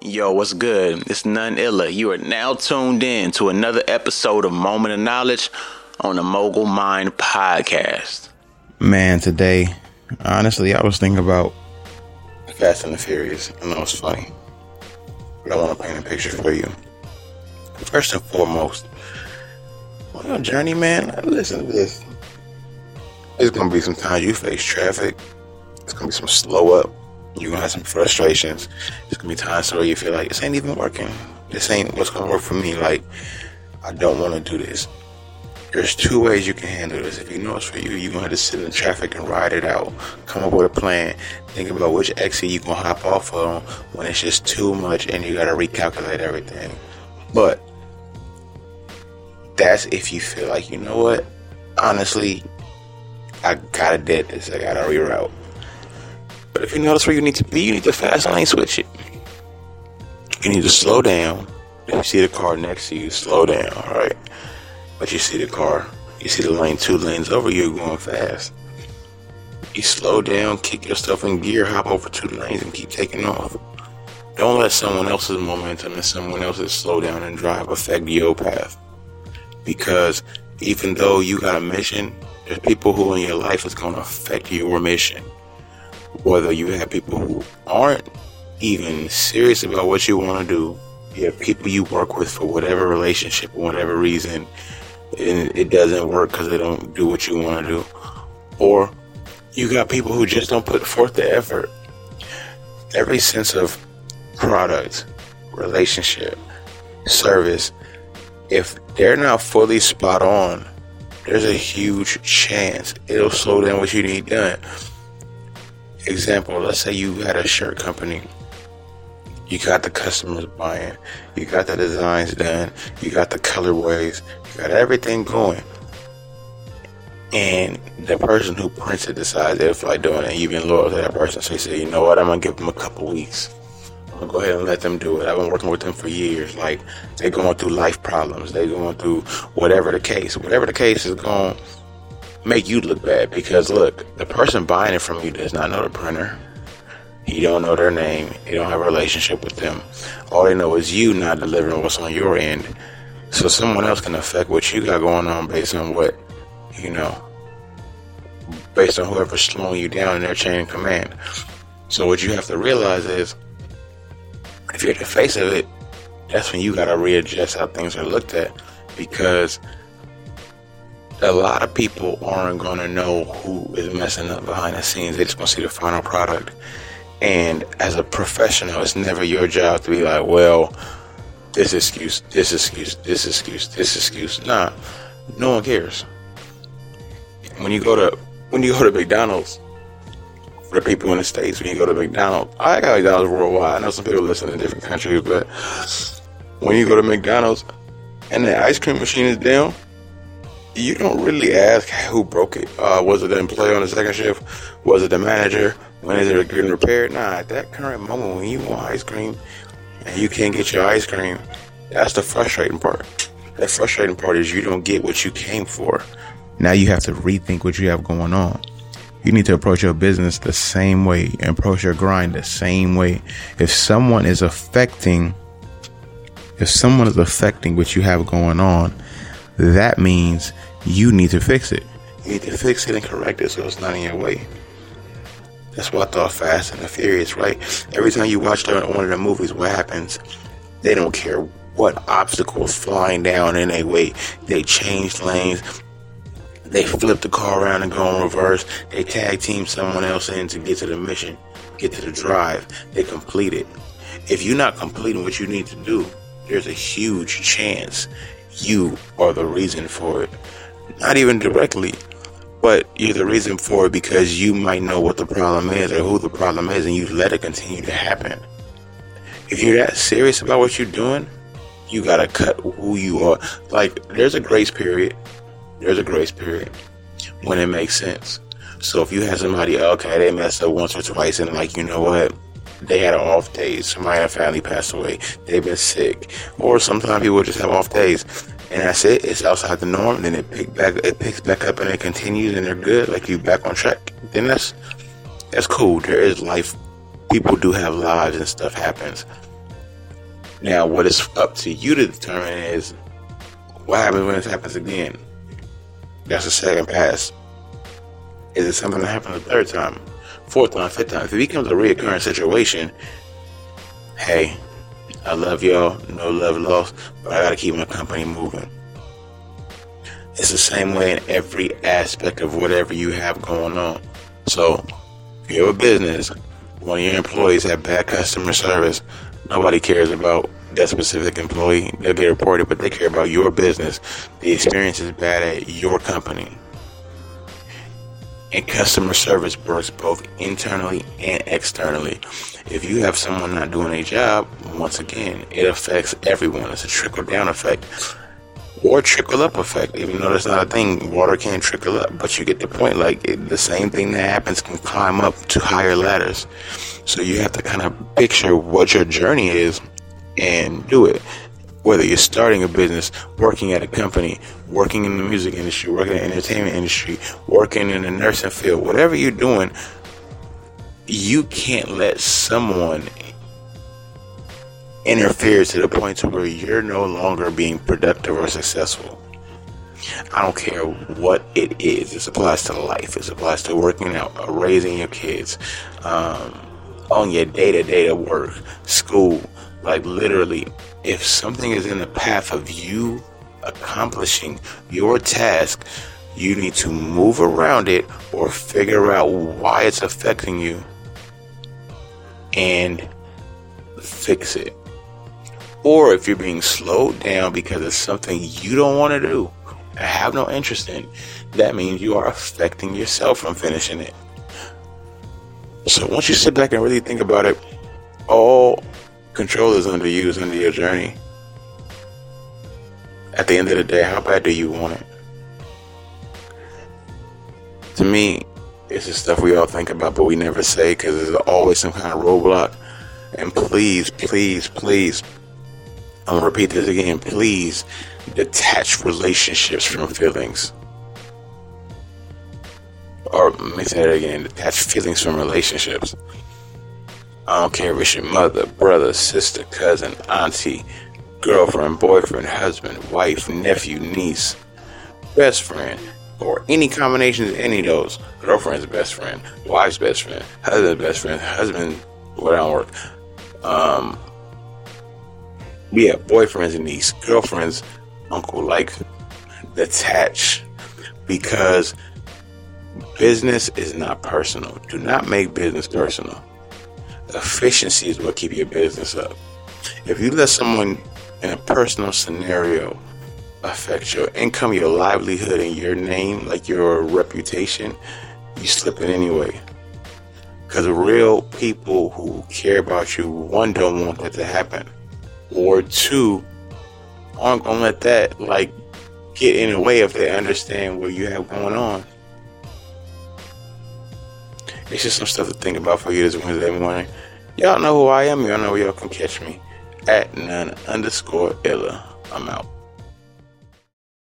Yo, what's good? It's None Illa. You are now tuned in to another episode of Moment of Knowledge on the Mogul Mind Podcast. Man, today, honestly, I was thinking about Fast and the Furious. I know it's funny, but I want to paint a picture for you. First and foremost, well, Journey, man, listen to this. There's going to be some times you face traffic. There's going to be some slow up. You're going to have some frustrations. There's going to be times where you feel like, this ain't even working. This ain't what's going to work for me. Like, I don't want to do this. There's two ways you can handle this. If you know it's for you, you're going to have to sit in traffic and ride it out. Come up with a plan. Think about which exit you're going to hop off on when it's just too much and you got to recalculate everything. But that's if you feel like, you know what? Honestly, I got to dead this. I got to reroute. But if you notice where you need to be, you need to fast lane switch it. You need to slow down. If you see the car next to you, slow down, all right? But you see the car, you see the lane 2 lanes over, you're going fast. You slow down, kick yourself in gear, hop over 2 lanes and keep taking off. Don't let someone else's momentum and someone else's slow down and drive affect your path. Because even though you got a mission, there's people who in your life is going to affect your mission. Whether you have people who aren't even serious about what you want to do, you have people you work with for whatever relationship, whatever reason, and it doesn't work because they don't do what you want to do. Or you got people who just don't put forth the effort. Every sense of product, relationship, service, if they're not fully spot on, there's a huge chance it'll slow down what you need done. Example, let's say you had a shirt company. You got the customers buying. You got the designs done. You got the colorways. You got everything going. And the person who prints it decides they feel like doing it. You've been loyal to that person. So you say, you know what? I'm going to give them a couple weeks. I'm going to go ahead and let them do it. I've been working with them for years. Like, they're going through life problems. They're going through whatever the case. Whatever the case is going make you look bad, because look, the person buying it from you does not know the printer. You don't know their name. You don't have a relationship with them. All they know is you not delivering what's on your end. So someone else can affect what you got going on based on what, you know, based on whoever's slowing you down in their chain of command. So what you have to realize is, if you're the face of it, that's when you got to readjust how things are looked at, because a lot of people aren't going to know who is messing up behind the scenes. They're just going to see the final product. And as a professional, it's never your job to be like, well, this excuse, this excuse, this excuse, this excuse. Nah, no one cares. When you go to McDonald's, for the people in the States, when you go to McDonald's, I got McDonald's worldwide. I know some people listen in different countries, but when you go to McDonald's and the ice cream machine is down, you don't really ask who broke it. Was it the employee on the second shift? Was it the manager? When is it getting repaired? Nah, at that current moment when you want ice cream and you can't get your ice cream, that's the frustrating part. The frustrating part is you don't get what you came for. Now you have to rethink what you have going on. You need to approach your business the same way and approach your grind the same way. If someone is affecting what you have going on, that means you need to fix it. You need to fix it and correct it so it's not in your way. That's why I thought Fast and the Furious, right? Every time you watch one of the movies, what happens? They don't care what obstacles flying down in their way. They change lanes. They flip the car around and go in reverse. They tag team someone else in to get to the mission, get to the drive. They complete it. If you're not completing what you need to do, there's a huge chance you are the reason for it. Not even directly, but you're the reason for it because you might know what the problem is or who the problem is, and you let it continue to happen. If you're that serious about what you're doing, you gotta cut who you are. Like, there's a grace period when it makes sense. So if you have somebody, okay, they messed up once or twice, and like, you know what, they had an off day, somebody in their family passed away, they've been sick, or sometimes people just have off days, and that's it, it's outside the norm, then it picks back up and it continues and they're good, like you back on track, then that's cool. There is life. People do have lives and stuff happens. Now, what is up to you to determine is what happens when this happens again. That's the second pass. Is it something that happened the third time, fourth time, fifth time? If it becomes a reoccurring situation, hey, I love y'all, no love lost, but I gotta keep my company moving. It's the same way in every aspect of whatever you have going on. So, if you have a business, one of your employees have bad customer service, nobody cares about that specific employee. They'll get reported, but they care about your business. The experience is bad at your company. And customer service works both internally and externally. If you have someone not doing a job, once again, it affects everyone. It's a trickle-down effect or trickle-up effect. Even though that's not a thing, water can trickle up, but you get the point. Like, the same thing that happens can climb up to higher ladders. So you have to kind of picture what your journey is and do it. Whether you're starting a business, working at a company, working in the music industry, working in the entertainment industry, working in the nursing field, whatever you're doing, you can't let someone interfere to the point to where you're no longer being productive or successful. I don't care what it is. This applies to life. It applies to working out, raising your kids, on your day-to-day at work, school. Like, literally, if something is in the path of you accomplishing your task, you need to move around it or figure out why it's affecting you and fix it. Or if you're being slowed down because it's something you don't want to do or have no interest in, that means you are affecting yourself from finishing it. So once you sit back and really think about it, all control is under you, is under your journey. At the end of the day, how bad do you want it? To me, it's the stuff we all think about, but we never say, because there's always some kind of roadblock. And please, please, please, I'm gonna repeat this again, please detach relationships from feelings. Or let me say that again, detach feelings from relationships. I don't care if it's your mother, brother, sister, cousin, auntie, girlfriend, boyfriend, husband, wife, nephew, niece, best friend, or any combination of any of those. Girlfriend's best friend, wife's best friend, husband, what I don't work. Yeah, boyfriends and niece, girlfriends, uncle, like, detach, because business is not personal. Do not make business personal. Efficiency is what keep your business up. If you let someone in a personal scenario affect your income, your livelihood, and your name, like your reputation, you slipping anyway. Because real people who care about you, one, don't want that to happen, or two, aren't gonna let that like get in the way if they understand what you have going on. It's just some stuff to think about for you this Wednesday morning. Y'all know who I am. Y'all know where y'all can catch me at none_illa. I'm out.